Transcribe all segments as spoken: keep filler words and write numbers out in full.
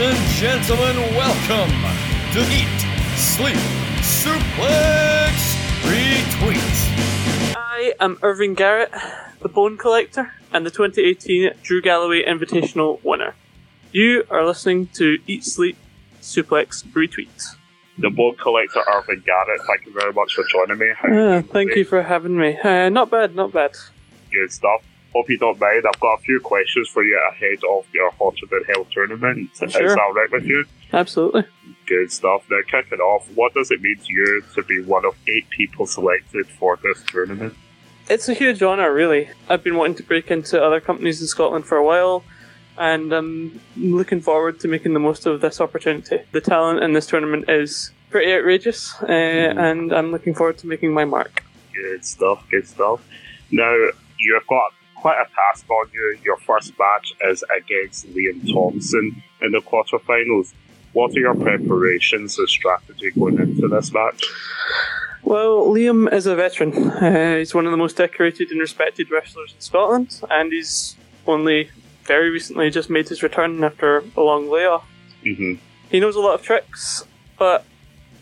Ladies and gentlemen, welcome to Eat, Sleep, Suplex, Retweet. I am Irving Garrett, the Bone Collector, and the twenty eighteen Drew Galloway Invitational winner. You are listening to Eat, Sleep, Suplex, Retweet. The Bone Collector, Irving Garrett, thank you very much for joining me. Uh, thank you for having me. Uh, not bad, not bad. Good stuff. Hope you don't mind, I've got a few questions for you ahead of your Hotter Than Hell tournament. Sure. Is that right with you? Absolutely. Good stuff. Now, kicking off, what does it mean to you to be one of eight people selected for this tournament? It's a huge honour, really. I've been wanting to break into other companies in Scotland for a while, and I'm looking forward to making the most of this opportunity. The talent in this tournament is pretty outrageous, uh, mm. and I'm looking forward to making my mark. Good stuff, good stuff. Now, you've got quite a task on you. Your first match is against Liam Thompson in the quarterfinals. What are your preparations and strategy going into this match? Well, Liam is a veteran. Uh, he's one of the most decorated and respected wrestlers in Scotland, and he's only very recently just made his return after a long layoff. Mm-hmm. He knows a lot of tricks, but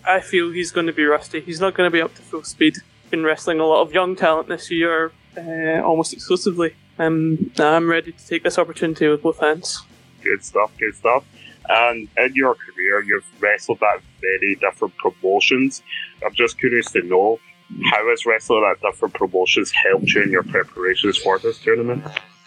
I feel he's going to be rusty. He's not going to be up to full speed. Been wrestling a lot of young talent this year, Uh, almost exclusively. Um, I'm ready to take this opportunity with both hands. Good stuff, good stuff. And in your career, you've wrestled at many different promotions. I'm just curious to know, how has wrestling at different promotions helped you in your preparations for this tournament?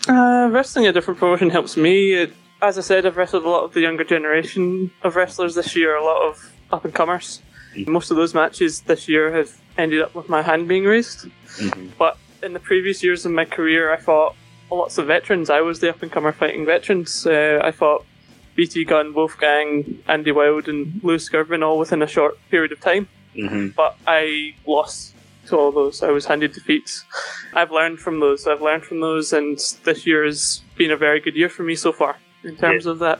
Uh, wrestling at different promotion helps me. It, as I said, I've wrestled a lot of the younger generation of wrestlers this year, a lot of up-and-comers. Mm-hmm. Most of those matches this year have ended up with my hand being raised. Mm-hmm. But in the previous years of my career, I fought lots of veterans. I was the up-and-comer fighting veterans. Uh, I fought B T Gunn, Wolfgang, Andy Wilde and Lewis Skirvin all within a short period of time. Mm-hmm. But I lost to all those. I was handed defeats. I've learned from those. I've learned from those, and this year has been a very good year for me so far in terms yeah. of that.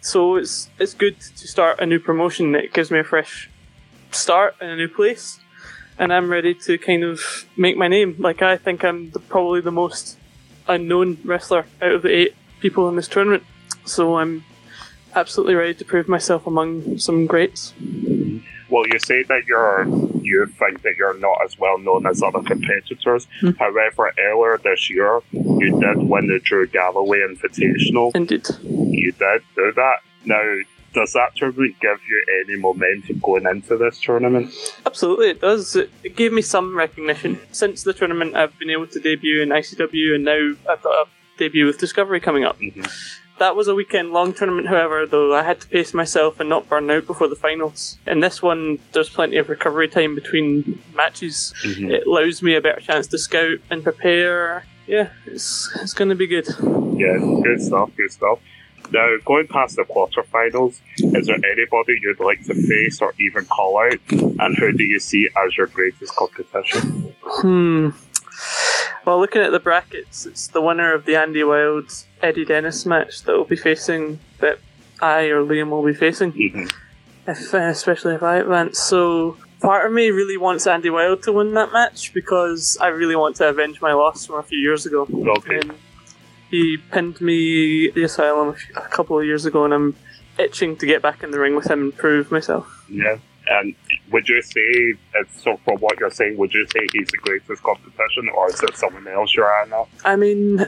So it's it's good to start a new promotion. It gives me a fresh start in a new place. And I'm ready to kind of make my name. Like, I think I'm the, probably the most unknown wrestler out of the eight people in this tournament. So I'm absolutely ready to prove myself among some greats. Well, you say that you're, you think that you're not as well known as other competitors. Mm. However, earlier this year, you did win the Drew Galloway Invitational. Indeed. You did do that. Now, does that tournament give you any momentum going into this tournament? Absolutely, it does. It gave me some recognition. Since the tournament, I've been able to debut in I C W, and now I've got a debut with Discovery coming up. Mm-hmm. That was a weekend-long tournament, however, though I had to pace myself and not burn out before the finals. In this one, there's plenty of recovery time between matches. Mm-hmm. It allows me a better chance to scout and prepare. Yeah, it's it's going to be good. Yeah, good stuff, good stuff. Now, going past the quarterfinals, is there anybody you'd like to face or even call out? And who do you see as your greatest competition? Hmm. Well, looking at the brackets, it's the winner of the Andy Wilde Eddie Dennis match that will be facing, that I or Liam will be facing, mm-hmm. if, uh, especially if I advance. So, part of me really wants Andy Wilde to win that match because I really want to avenge my loss from a few years ago. Okay. Um, He pinned me at the Asylum a couple of years ago, and I'm itching to get back in the ring with him and prove myself. Yeah, and would you say, so from what you're saying, would you say he's the greatest competition, or is there someone else you're at now? I mean,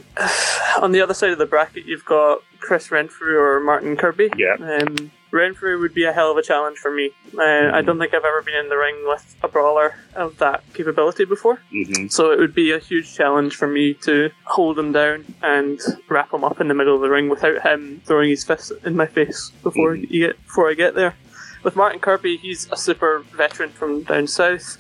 on the other side of the bracket, you've got Chris Renfrew or Martin Kirby. Yeah. Um, Renfrew would be a hell of a challenge for me. Uh, mm-hmm. I don't think I've ever been in the ring with a brawler of that capability before. Mm-hmm. So it would be a huge challenge for me to hold him down and wrap him up in the middle of the ring without him throwing his fist in my face before, mm-hmm. you get, before I get there. With Martin Kirby, he's a super veteran from down south.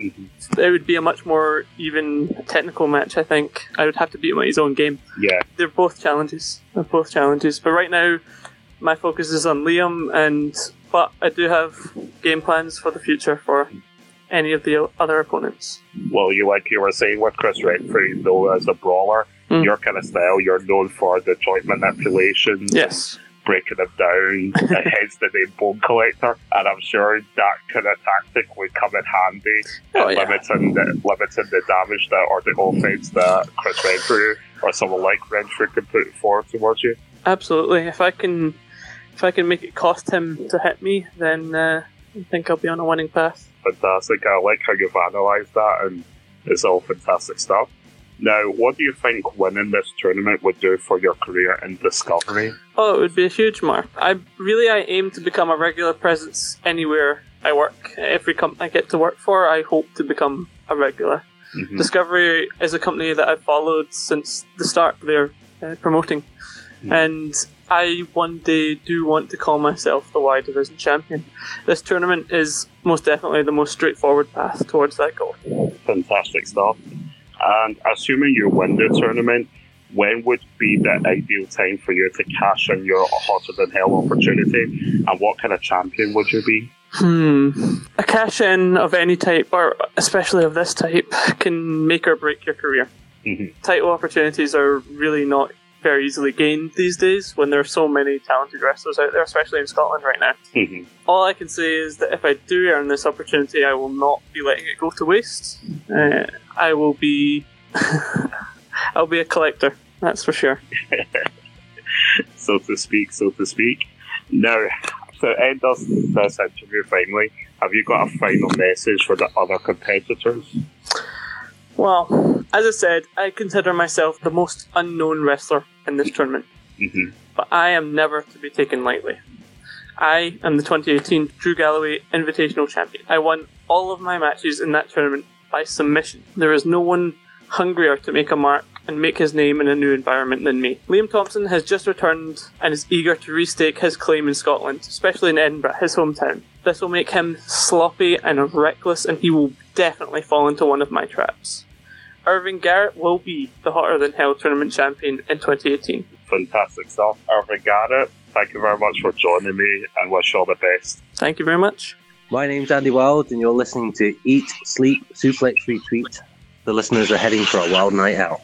Mm-hmm. It would be a much more even technical match, I think. I would have to beat him at his own game. Yeah, They're both challenges. They're both challenges. But right now, my focus is on Liam, and but I do have game plans for the future for any of the other opponents. Well, you like you were saying with Chris Renfrew, though, as a brawler, mm. your kind of style, you're known for the joint manipulations, yes, breaking them down, hence the name Bone Collector, and I'm sure that kind of tactic would come in handy, oh, yeah. limiting, the, limiting the damage that, or the offense that Chris Renfrew or someone like Renfrew can put forward towards you. Absolutely. If I can if I can make it cost him to hit me, then uh, I think I'll be on a winning path. Fantastic. I like how you've analysed that, and it's all fantastic stuff. Now, what do you think winning this tournament would do for your career in Discovery? Oh, it would be a huge mark. I really I aim to become a regular presence anywhere I work. Every company I get to work for, I hope to become a regular. Mm-hmm. Discovery is a company that I've followed since the start they're uh, promoting. Mm-hmm. And I one day do want to call myself the Y Division champion. This tournament is most definitely the most straightforward path towards that goal. Fantastic stuff. And assuming you win the tournament, when would be the ideal time for you to cash in your Hotter Than Hell opportunity, and what kind of champion would you be? Hmm. A cash-in of any type, or especially of this type, can make or break your career. Mm-hmm. Title opportunities are really not very easily gained these days when there are so many talented wrestlers out there, especially in Scotland right now. Mm-hmm. All I can say is that if I do earn this opportunity, I will not be letting it go to waste. Uh, I will be... I'll be a collector, that's for sure. So to speak, so to speak. Now, to end us this interview finally, have you got a final message for the other competitors? Well, as I said, I consider myself the most unknown wrestler in this tournament. Mm-hmm. But I am never to be taken lightly. I am the twenty eighteen Drew Galloway Invitational Champion. I won all of my matches in that tournament by submission. There is no one hungrier to make a mark and make his name in a new environment than me. Liam Thompson has just returned and is eager to restake his claim in Scotland, especially in Edinburgh, his hometown. This will make him sloppy and reckless, and he will definitely fall into one of my traps. Irving Garrett will be the Hotter Than Hell Tournament Champion in twenty eighteen. Fantastic stuff. Irving Garrett, thank you very much for joining me, and wish you all the best. Thank you very much. My name's Andy Wilde, and you're listening to Eat, Sleep, Suplex, Retweet. The listeners are heading for a wild night out.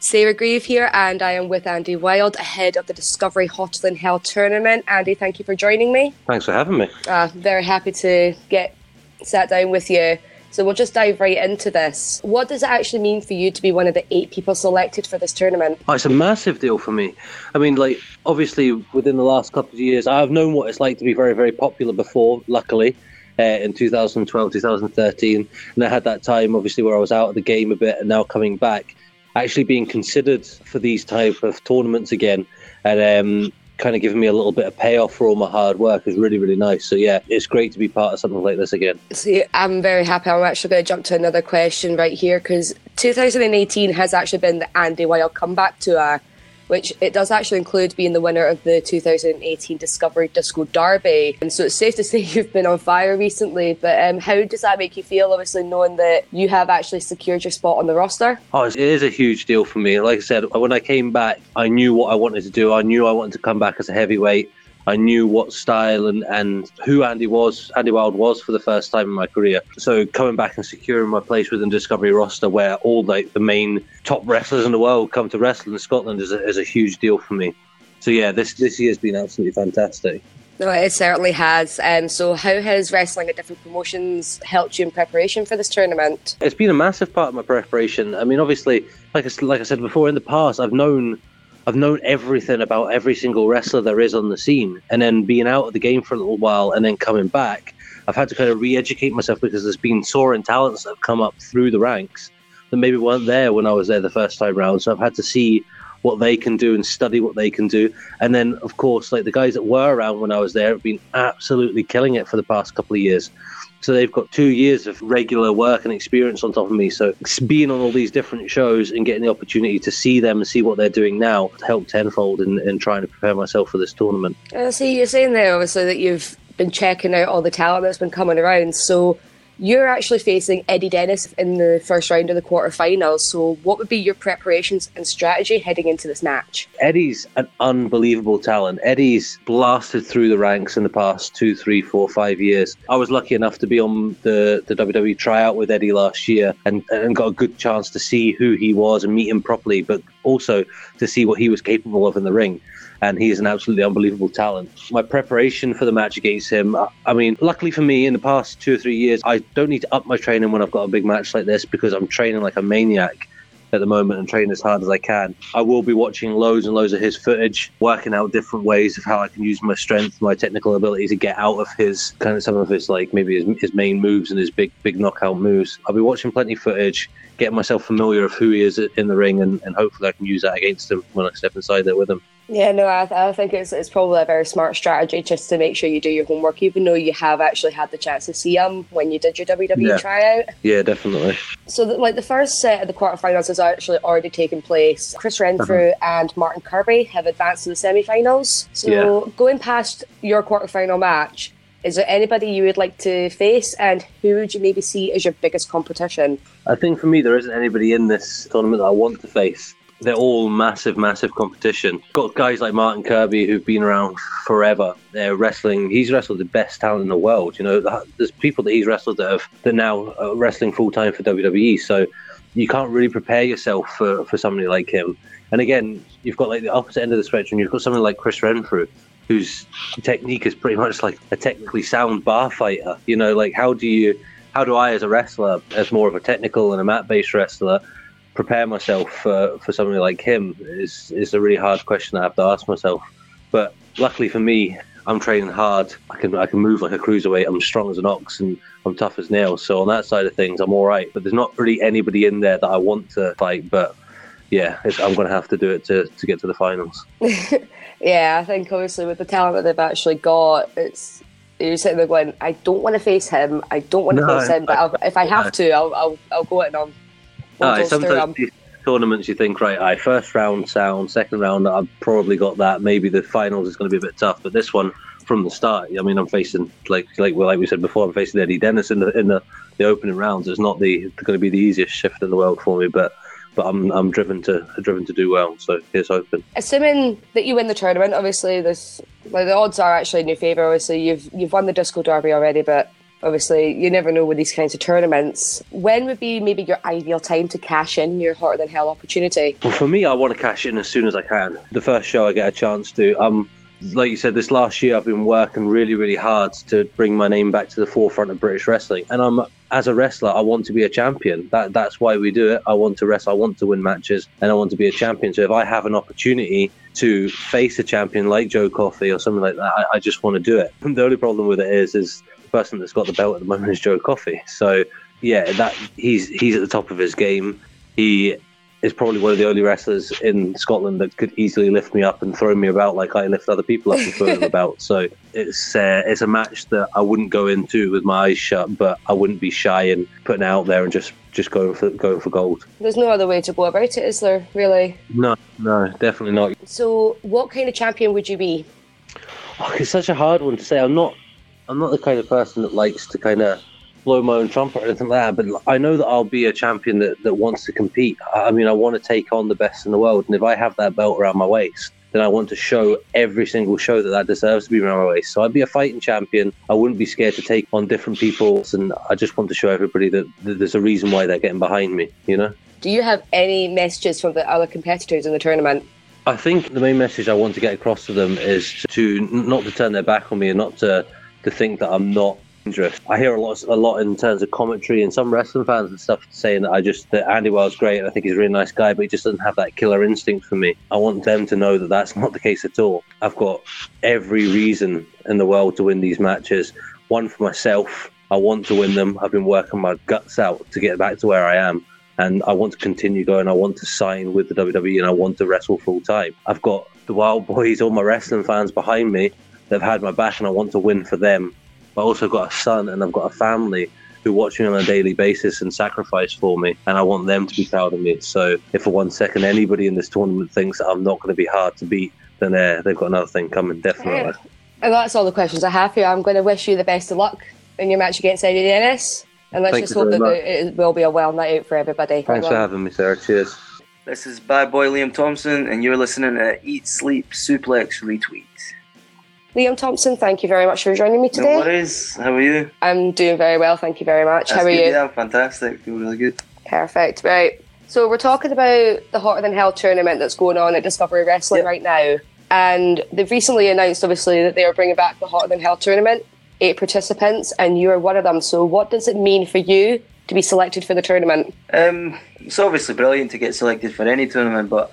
Sarah Grieve here, and I am with Andy Wilde ahead of the Discovery Hotter Than Hell Tournament. Andy, thank you for joining me. Thanks for having me. Uh, very happy to get sat down with you. So we'll just dive right into this. What does it actually mean for you to be one of the eight people selected for this tournament? Oh, it's a massive deal for me. I mean, like, obviously, within the last couple of years, I've known what it's like to be very, very popular before, luckily, uh, in two thousand twelve, two thousand thirteen. And I had that time, obviously, where I was out of the game a bit and now coming back, actually being considered for these type of tournaments again. And um, kind of giving me a little bit of payoff for all my hard work is really, really nice. So yeah, it's great to be part of something like this again. See, I'm very happy. I'm actually going to jump to another question right here, because two thousand eighteen has actually been the Andy Wilde comeback tour, which it does actually include being the winner of the two thousand eighteen Discovery Disco Derby. And so it's safe to say you've been on fire recently, but um, how does that make you feel, obviously, knowing that you have actually secured your spot on the roster? Oh, it is a huge deal for me. Like I said, when I came back, I knew what I wanted to do. I knew I wanted to come back as a heavyweight. I knew what style and, and who Andy was, Andy Wilde was for the first time in my career. So coming back and securing my place within Discovery roster, where all like the main top wrestlers in the world come to wrestle in Scotland, is a, is a huge deal for me. So yeah, this this year's been absolutely fantastic. No, it certainly has. Um, so how has wrestling at different promotions helped you in preparation for this tournament? It's been a massive part of my preparation. I mean, obviously, like I, like I said before, in the past, I've known I've known everything about every single wrestler there is on the scene, and then being out of the game for a little while and then coming back, I've had to kind of re-educate myself, because there's been soaring talents that have come up through the ranks that maybe weren't there when I was there the first time round. So I've had to see what they can do and study what they can do. And then, of course, like the guys that were around when I was there have been absolutely killing it for the past couple of years. So they've got two years of regular work and experience on top of me. So being on all these different shows and getting the opportunity to see them and see what they're doing now helped tenfold in, in trying to prepare myself for this tournament. I see you're saying there, obviously, that you've been checking out all the talent that's been coming around. So you're actually facing Eddie Dennis in the first round of the quarterfinals. So what would be your preparations and strategy heading into this match? Eddie's an unbelievable talent. Eddie's blasted through the ranks in the past two, three, four, five years. I was lucky enough to be on the, the W W E tryout with Eddie last year and, and got a good chance to see who he was and meet him properly, but also to see what he was capable of in the ring. And he is an absolutely unbelievable talent. My preparation for the match against him, I mean, luckily for me, in the past two or three years, I don't need to up my training when I've got a big match like this, because I'm training like a maniac at the moment and training as hard as I can. I will be watching loads and loads of his footage, working out different ways of how I can use my strength, my technical ability to get out of his kind of some of his like maybe his, his main moves and his big big knockout moves. I'll be watching plenty of footage, getting myself familiar of who he is in the ring, and, and hopefully I can use that against him when I step inside there with him. Yeah, no, I, th- I think it's it's probably a very smart strategy just to make sure you do your homework, even though you have actually had the chance to see him when you did your W W E yeah. tryout. Yeah, definitely. So, the, like, the first set of the quarterfinals has actually already taken place. Chris Renfrew uh-huh. and Martin Kirby have advanced to the semi-finals. So, yeah. going past your quarterfinal match, is there anybody you would like to face, and who would you maybe see as your biggest competition? I think for me, there isn't anybody in this tournament that I want to face. They're all massive, massive competition. Got guys like Martin Kirby who've been around forever. They're wrestling. He's wrestled the best talent in the world. You know, there's people that he's wrestled that have that now are wrestling full time for W W E. So you can't really prepare yourself for, for somebody like him. And again, you've got like the opposite end of the spectrum. You've got something like Chris Renfrew, whose technique is pretty much like a technically sound bar fighter. You know, like how do you, how do I as a wrestler, as more of a technical and a mat-based wrestler, prepare myself uh, for somebody like him is is a really hard question I have to ask myself. But luckily for me, I'm training hard. I can I can move like a cruiserweight. I'm strong as an ox and I'm tough as nails. So on that side of things, I'm all right. But there's not really anybody in there that I want to fight. But yeah, it's, I'm going to have to do it to, to get to the finals. Yeah, I think obviously with the talent that they've actually got, it's you're sitting there going, I don't want to face him. I don't want to no, face him. But I'll, if I have to, I'll I'll, I'll go it and I'll. Aye, sometimes these tournaments you think, right, aye, first round sound, second round, I've probably got that. Maybe the finals is going to be a bit tough, but this one from the start, I mean, I'm facing like like well, like we said before, I'm facing Eddie Dennis in the in the, the opening rounds. It's not the it's going to be the easiest shift in the world for me, but but I'm I'm driven to driven to do well. So here's hoping. Assuming that you win the tournament, obviously, there's like the odds are actually in your favour. Obviously, you've you've won the Disco Derby already, but. Obviously, you never know with these kinds of tournaments. When would be maybe your ideal time to cash in your Hotter Than Hell opportunity? Well, for me, I want to cash in as soon as I can. The first show I get a chance to. Um, like you said, this last year I've been working really, really hard to bring my name back to the forefront of British wrestling. And I'm as a wrestler, I want to be a champion. That That's why we do it. I want to wrestle, I want to win matches, and I want to be a champion. So if I have an opportunity to face a champion like Joe Coffey or something like that, I, I just want to do it. The only problem with it is, is... person that's got the belt at the moment is Joe Coffey. So yeah, that he's he's at the top of his game. He is probably one of the only wrestlers in Scotland that could easily lift me up and throw me about like I lift other people up and throw them about. So it's uh, it's a match that I wouldn't go into with my eyes shut, but I wouldn't be shy and putting it out there and just just going for going for gold. There's no other way to go about it, is there? Really? No, no, definitely not. So, what kind of champion would you be? Oh, it's such a hard one to say. I'm not. I'm not the kind of person that likes to kind of blow my own trumpet or anything like that, but I know that I'll be a champion that, that wants to compete. I mean, I want to take on the best in the world, and if I have that belt around my waist, then I want to show every single show that that deserves to be around my waist. So I'd be a fighting champion. I wouldn't be scared to take on different people, and I just want to show everybody that, that there's a reason why they're getting behind me, you know? Do you have any messages from the other competitors in the tournament? I think the main message I want to get across to them is to, to not to turn their back on me and not to... to think that I'm not dangerous. I hear a lot, a lot in terms of commentary and some wrestling fans and stuff saying that I just that Andy Wilde's great and I think he's a really nice guy, but he just doesn't have that killer instinct for me. I want them to know that that's not the case at all. I've got every reason in the world to win these matches. One for myself, I want to win them. I've been working my guts out to get back to where I am, and I want to continue going. I want to sign with the W W E and I want to wrestle full time. I've got the Wild Boys, all my wrestling fans behind me. They've had my back and I want to win for them. But I also got a son and I've got a family who watch me on a daily basis and sacrifice for me, and I want them to be proud of me. So if for one second anybody in this tournament thinks that I'm not going to be hard to beat, then uh, they've got another thing coming, definitely. And that's all the questions I have for you. I'm going to wish you the best of luck in your match against Eddie Dennis, and let's Thank just hope that much. It will be a well night out for everybody. Thanks for having me, Sarah. Cheers. This is Bad Boy Liam Thompson, and you're listening to Eat, Sleep, Suplex, Retweet. Liam Thompson, thank you very much for joining me today. No worries. How are you? I'm doing very well, thank you very much. That's How are good, you? Yeah, I'm fantastic. Doing really good. Perfect. Right. So we're talking about the Hotter Than Hell tournament that's going on at Discovery Wrestling yep. right now. And they've recently announced, obviously, that they are bringing back the Hotter Than Hell tournament. Eight participants, and you are one of them. So what does it mean for you to be selected for the tournament? Um, it's obviously brilliant to get selected for any tournament, but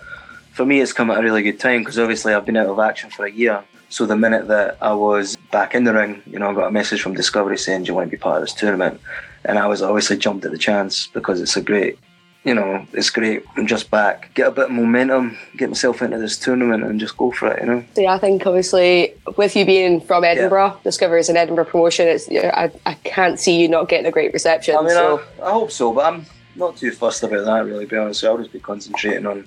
for me it's come at a really good time because obviously I've been out of action for a year. So the minute that I was back in the ring, you know, I got a message from Discovery saying, do you want to be part of this tournament? And I was obviously jumped at the chance because it's a great, you know, it's great. I'm just back, get a bit of momentum, get myself into this tournament and just go for it, you know? So yeah, I think obviously with you being from Edinburgh, yeah. Discovery is an Edinburgh promotion. It's I, I can't see you not getting a great reception. I mean, so. I, I hope so, but I'm not too fussed about that, really, to be honest. So I'll just be concentrating on,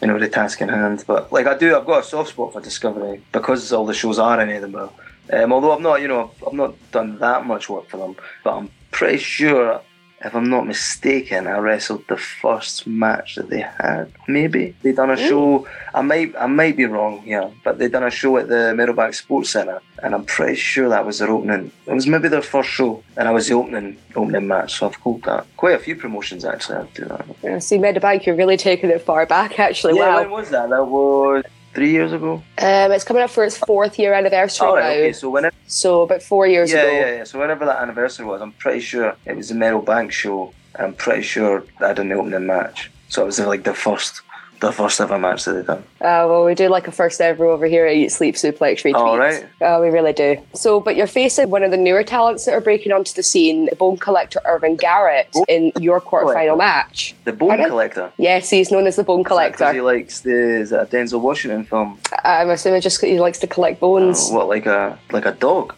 you know, the task in hand. But like I do, I've got a soft spot for Discovery because all the shows are in Edinburgh. Um, although I've not, you know, I've, I've not done that much work for them, but I'm pretty sure, if I'm not mistaken, I wrestled the first match that they had. Maybe they done a show. I might, I might be wrong here, but they done a show at the Meadowbank Sports Centre, and I'm pretty sure that was their opening. It was maybe their first show, and I was the opening opening match. So I've called that. Quite a few promotions actually. I do that. Yeah, see, Meadowbank, you're really taking it far back, actually. Yeah, wow. When was that? That was three years ago. Um, it's coming up for its fourth year anniversary. Oh, right, now. Okay. So whenever, so about four years yeah, ago. Yeah, yeah, yeah. So whenever that anniversary was, I'm pretty sure it was the Meryl Banks show, and I'm pretty sure I did the opening match. So it was like the first, the first ever match that they done. Uh, well, we do like a first ever over here at Eat Sleep Suplex Retweet. All right. Uh, we really do. So, but you're facing one of the newer talents that are breaking onto the scene, the Bone Collector Irving Garrett, Bone in your quarterfinal match. The Bone Pardon? Collector? Yes, he's known as the Bone Collector. Because he likes the is that a Denzel Washington film? I'm assuming just he likes to collect bones. Uh, what, like a like a dog?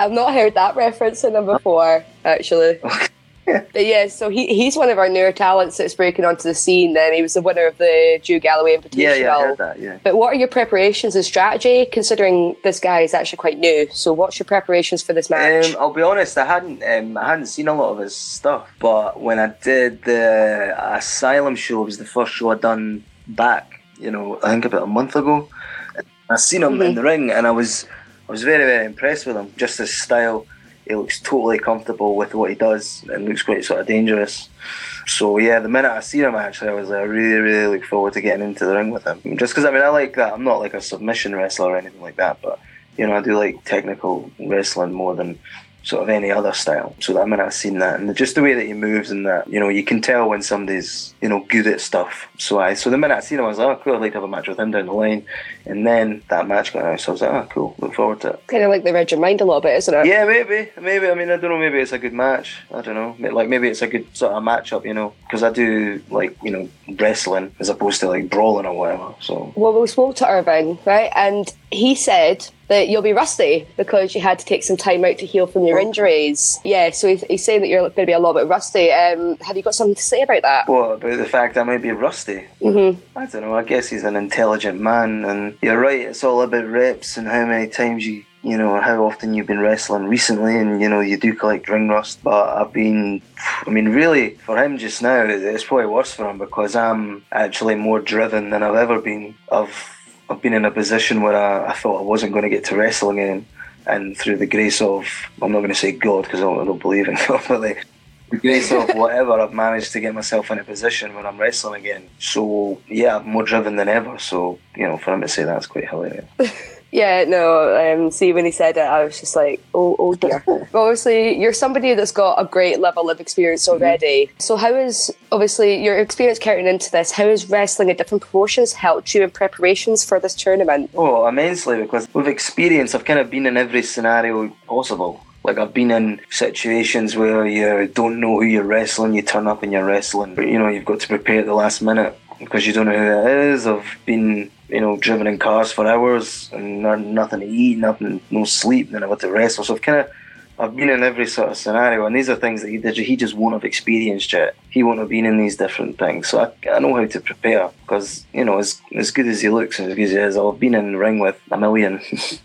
I've not heard that reference in him before, actually. But yeah, so he he's one of our newer talents that's breaking onto the scene then. He was the winner of the Drew Galloway Invitational. Yeah, yeah, I heard that, yeah. But what are your preparations and strategy, considering this guy is actually quite new? So what's your preparations for this match? Um, I'll be honest, I hadn't um, I hadn't seen a lot of his stuff, but when I did the Asylum show, it was the first show I'd done back, you know, I think about a month ago. I seen him mm-hmm. in the ring, and I was I was very, very impressed with him, just his style. He looks totally comfortable with what he does and looks quite sort of dangerous. So yeah, the minute I see him actually, I was like, I really, really look forward to getting into the ring with him. Just because, I mean, I like that. I'm not like a submission wrestler or anything like that, but, you know, I do like technical wrestling more than sort of any other style. So that minute I seen that, and just the way that he moves and that, you know, you can tell when somebody's, you know, good at stuff. So I, so the minute I seen him, I was like, oh, cool, I'd like to have a match with him down the line. And then that match got out, so I was like, oh, cool, look forward to it. Kind of like they read your mind a little bit, isn't it? Yeah, maybe, maybe, I mean, I don't know, maybe it's a good match, I don't know, like maybe it's a good sort of matchup, you know, because I do, like, you know, wrestling as opposed to, like, brawling or whatever, so. Well, we spoke to Irving, right, and he said that you'll be rusty because you had to take some time out to heal from your injuries. Yeah, so he's, he's saying that you're going to be a little bit rusty. Um, have you got something to say about that? Well, about the fact I might be rusty? Mm-hmm. I don't know, I guess he's an intelligent man, and you're right, it's all about reps and how many times you, you know, how often you've been wrestling recently, and, you know, you do collect ring rust, but I've been, I mean, really, for him just now, it's probably worse for him because I'm actually more driven than I've ever been. I've I've been in a position where I, I thought I wasn't going to get to wrestle again, and through the grace of, I'm not going to say God because I don't, I don't believe in God, but like, the grace of whatever, I've managed to get myself in a position where I'm wrestling again. So yeah, I'm more driven than ever, so, you know, for him to say that's quite hilarious. Yeah, no, um, see, when he said it, I was just like, oh, oh dear. But obviously, you're somebody that's got a great level of experience already. Mm-hmm. So how is, obviously, your experience carrying into this, how has wrestling at different promotions helped you in preparations for this tournament? Oh, immensely, because with experience, I've kind of been in every scenario possible. Like, I've been in situations where you don't know who you're wrestling, you turn up and you're wrestling, but, you know, you've got to prepare at the last minute because you don't know who that is. I've been, you know, driven in cars for hours and nothing to eat, nothing, no sleep, then I've got to wrestle. So I've kind of, I've been in every sort of scenario, and these are things that he, that he just won't have experienced yet. He won't have been in these different things. So I, I know how to prepare because, you know, as as good as he looks and as good as he is, I've been in the ring with a million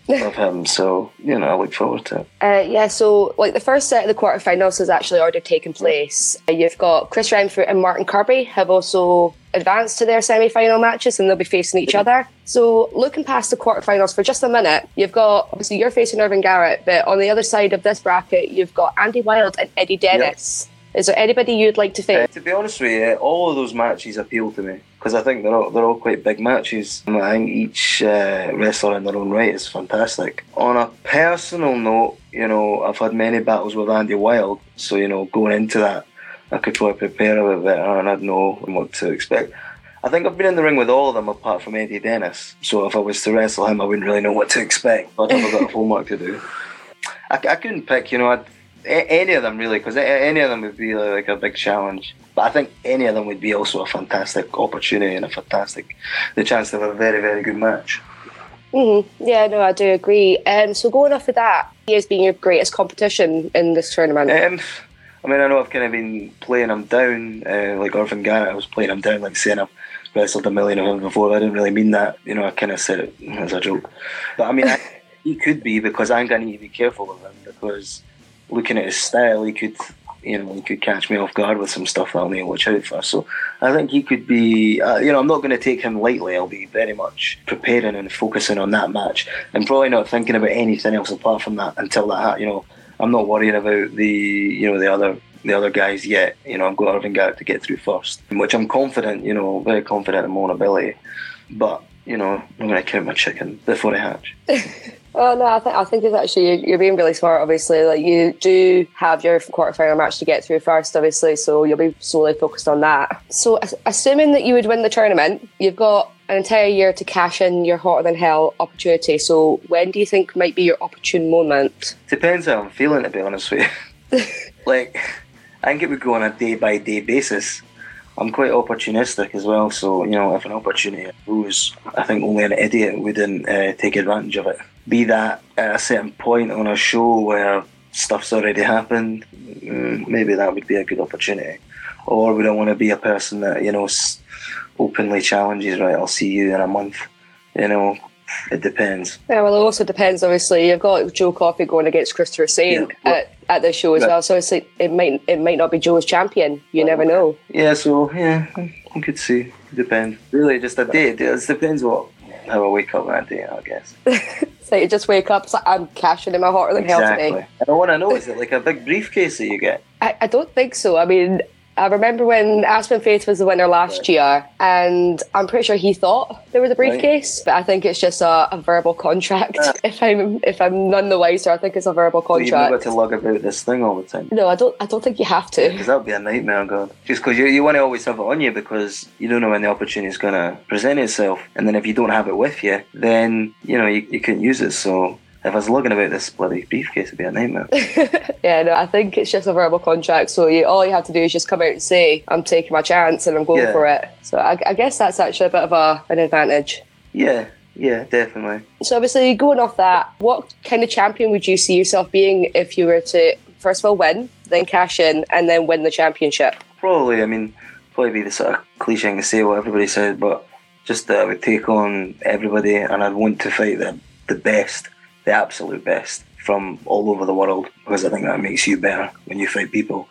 of him. So, you know, I look forward to it. Uh, yeah, so, like, the first set of the quarterfinals has actually already taken place. You've got Chris Renfrew and Martin Kirby have also advanced to their semi-final matches, and they'll be facing each other. So looking past the quarterfinals for just a minute, you've got, obviously you're facing Irving Garrett, but on the other side of this bracket, you've got Andy Wilde and Eddie Dennis. Yep. Is there anybody you'd like to face? Uh, to be honest with you, all of those matches appeal to me because I think they're all, they're all quite big matches. I think each uh, wrestler in their own right is fantastic. On a personal note, you know, I've had many battles with Andy Wilde, so, you know, going into that, I could probably prepare a bit better and I'd know what to expect. I think I've been in the ring with all of them apart from Eddie Dennis, so if I was to wrestle him, I wouldn't really know what to expect, but I've got a homework to do. I, I couldn't pick, you know, I'd, a, any of them really, because any of them would be like a big challenge. But I think any of them would be also a fantastic opportunity and a fantastic, the chance to have a very, very good match. Mm-hmm. Yeah, no, I do agree. Um, so going off of that, he has been your greatest competition in this tournament. Um, I mean, I know I've kind of been playing him down, uh, like Irving Garrett, I was playing him down, like saying I've wrestled a million of them before. I didn't really mean that. You know, I kind of said it as a joke. But I mean, I, he could be, because I'm going to need to be careful with him, because looking at his style, he could... You know, he could catch me off guard with some stuff that I'll need to watch out for. So I think he could be, uh, you know, I'm not going to take him lightly. I'll be very much preparing and focusing on that match and probably not thinking about anything else apart from that until that, you know, I'm not worrying about the, you know, the other the other guys yet. You know, I've got Irving Garrett to get through first, which I'm confident, you know, very confident in my own ability. But, you know, I'm going to count my chicken before I hatch. Oh no, I think I think it's actually you're being really smart. Obviously, like you do have your quarterfinal match to get through first, obviously, so you'll be solely focused on that. So, assuming that you would win the tournament, you've got an entire year to cash in your Hotter Than Hell opportunity. So, when do you think might be your opportune moment? Depends how I'm feeling, to be honest with you. Like, I think it would go on a day by day basis. I'm quite opportunistic as well, so, you know, if an opportunity arose, I think only an idiot wouldn't uh, take advantage of it. Be that at a certain point on a show where stuff's already happened, maybe that would be a good opportunity. Or would I want to be a person that, you know, openly challenges, right, I'll see you in a month, you know? It depends. Yeah, well, it also depends, obviously. You've got Joe Coffey going against Chris Renfrew yeah, at, at this show as right. well, so it's like it might it might not be Joe's champion. You never know. Yeah, so, yeah, I could see. It depends. Really, just a day. It depends what how I wake up that day, I guess. So you just wake up, it's like, I'm cashing in my Hotter Than exactly. Hell today. And I want to know, is it like a big briefcase that you get? I, I don't think so. I mean... I remember when Aspen Faith was the winner last right. year, and I'm pretty sure he thought there was a briefcase, right. but I think it's just a, a verbal contract. Yeah. If I'm if I'm none the wiser, I think it's a verbal contract. So you've not got to lug about this thing all the time. No, I don't. I don't think you have to. Because that would be a nightmare, God. Just because you you want to always have it on you, because you don't know when the opportunity is going to present itself, and then if you don't have it with you, then you know you you couldn't use it. So. If I was looking about this bloody briefcase, it'd be a nightmare. Yeah, no, I think it's just a verbal contract. So you, all you have to do is just come out and say, I'm taking my chance and I'm going yeah. for it. So I, I guess that's actually a bit of a, an advantage. Yeah, yeah, definitely. So obviously, going off that, what kind of champion would you see yourself being if you were to, first of all, win, then cash in, and then win the championship? Probably, I mean, probably be the sort of cliche thing to say what everybody said, but just that I would take on everybody and I'd want to fight the, the best. The absolute best from all over the world, because I think that makes you better when you fight people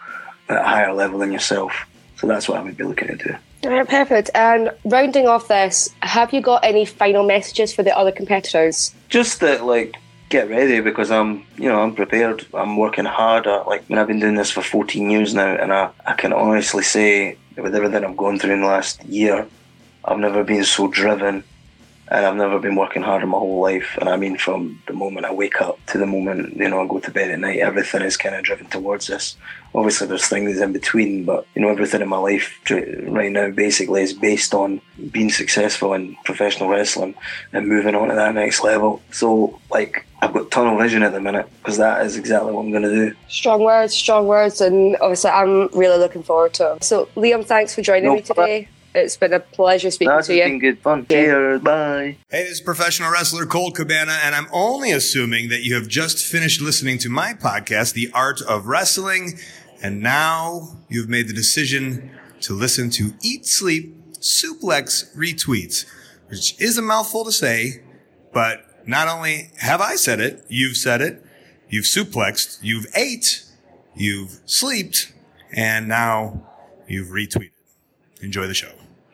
at a higher level than yourself. So that's what I would be looking to do. All right, perfect. And rounding off this, have you got any final messages for the other competitors? Just that, like, get ready, because I'm, you know, I'm prepared. I'm working hard. At, like, I mean, I've been doing this for fourteen years now, and I, I can honestly say, with everything I've gone through in the last year, I've never been so driven. And I've never been working hard in my whole life. And I mean, from the moment I wake up to the moment, you know, I go to bed at night, everything is kind of driven towards this. Obviously, there's things in between, but, you know, everything in my life right now basically is based on being successful in professional wrestling and moving on to that next level. So, like, I've got tunnel vision at the minute, because that is exactly what I'm going to do. Strong words, strong words. And obviously, I'm really looking forward to it. So, Liam, thanks for joining no me today. Problem. It's been a pleasure speaking That's to you. It's been good fun. Cheers. Yeah. Bye. Hey, this is professional wrestler Cole Cabana, and I'm only assuming that you have just finished listening to my podcast, The Art of Wrestling, and now you've made the decision to listen to Eat, Sleep, Suplex, Retweets, which is a mouthful to say, but not only have I said it, you've said it, you've suplexed, you've ate, you've sleeped, and now you've retweeted. Enjoy the show.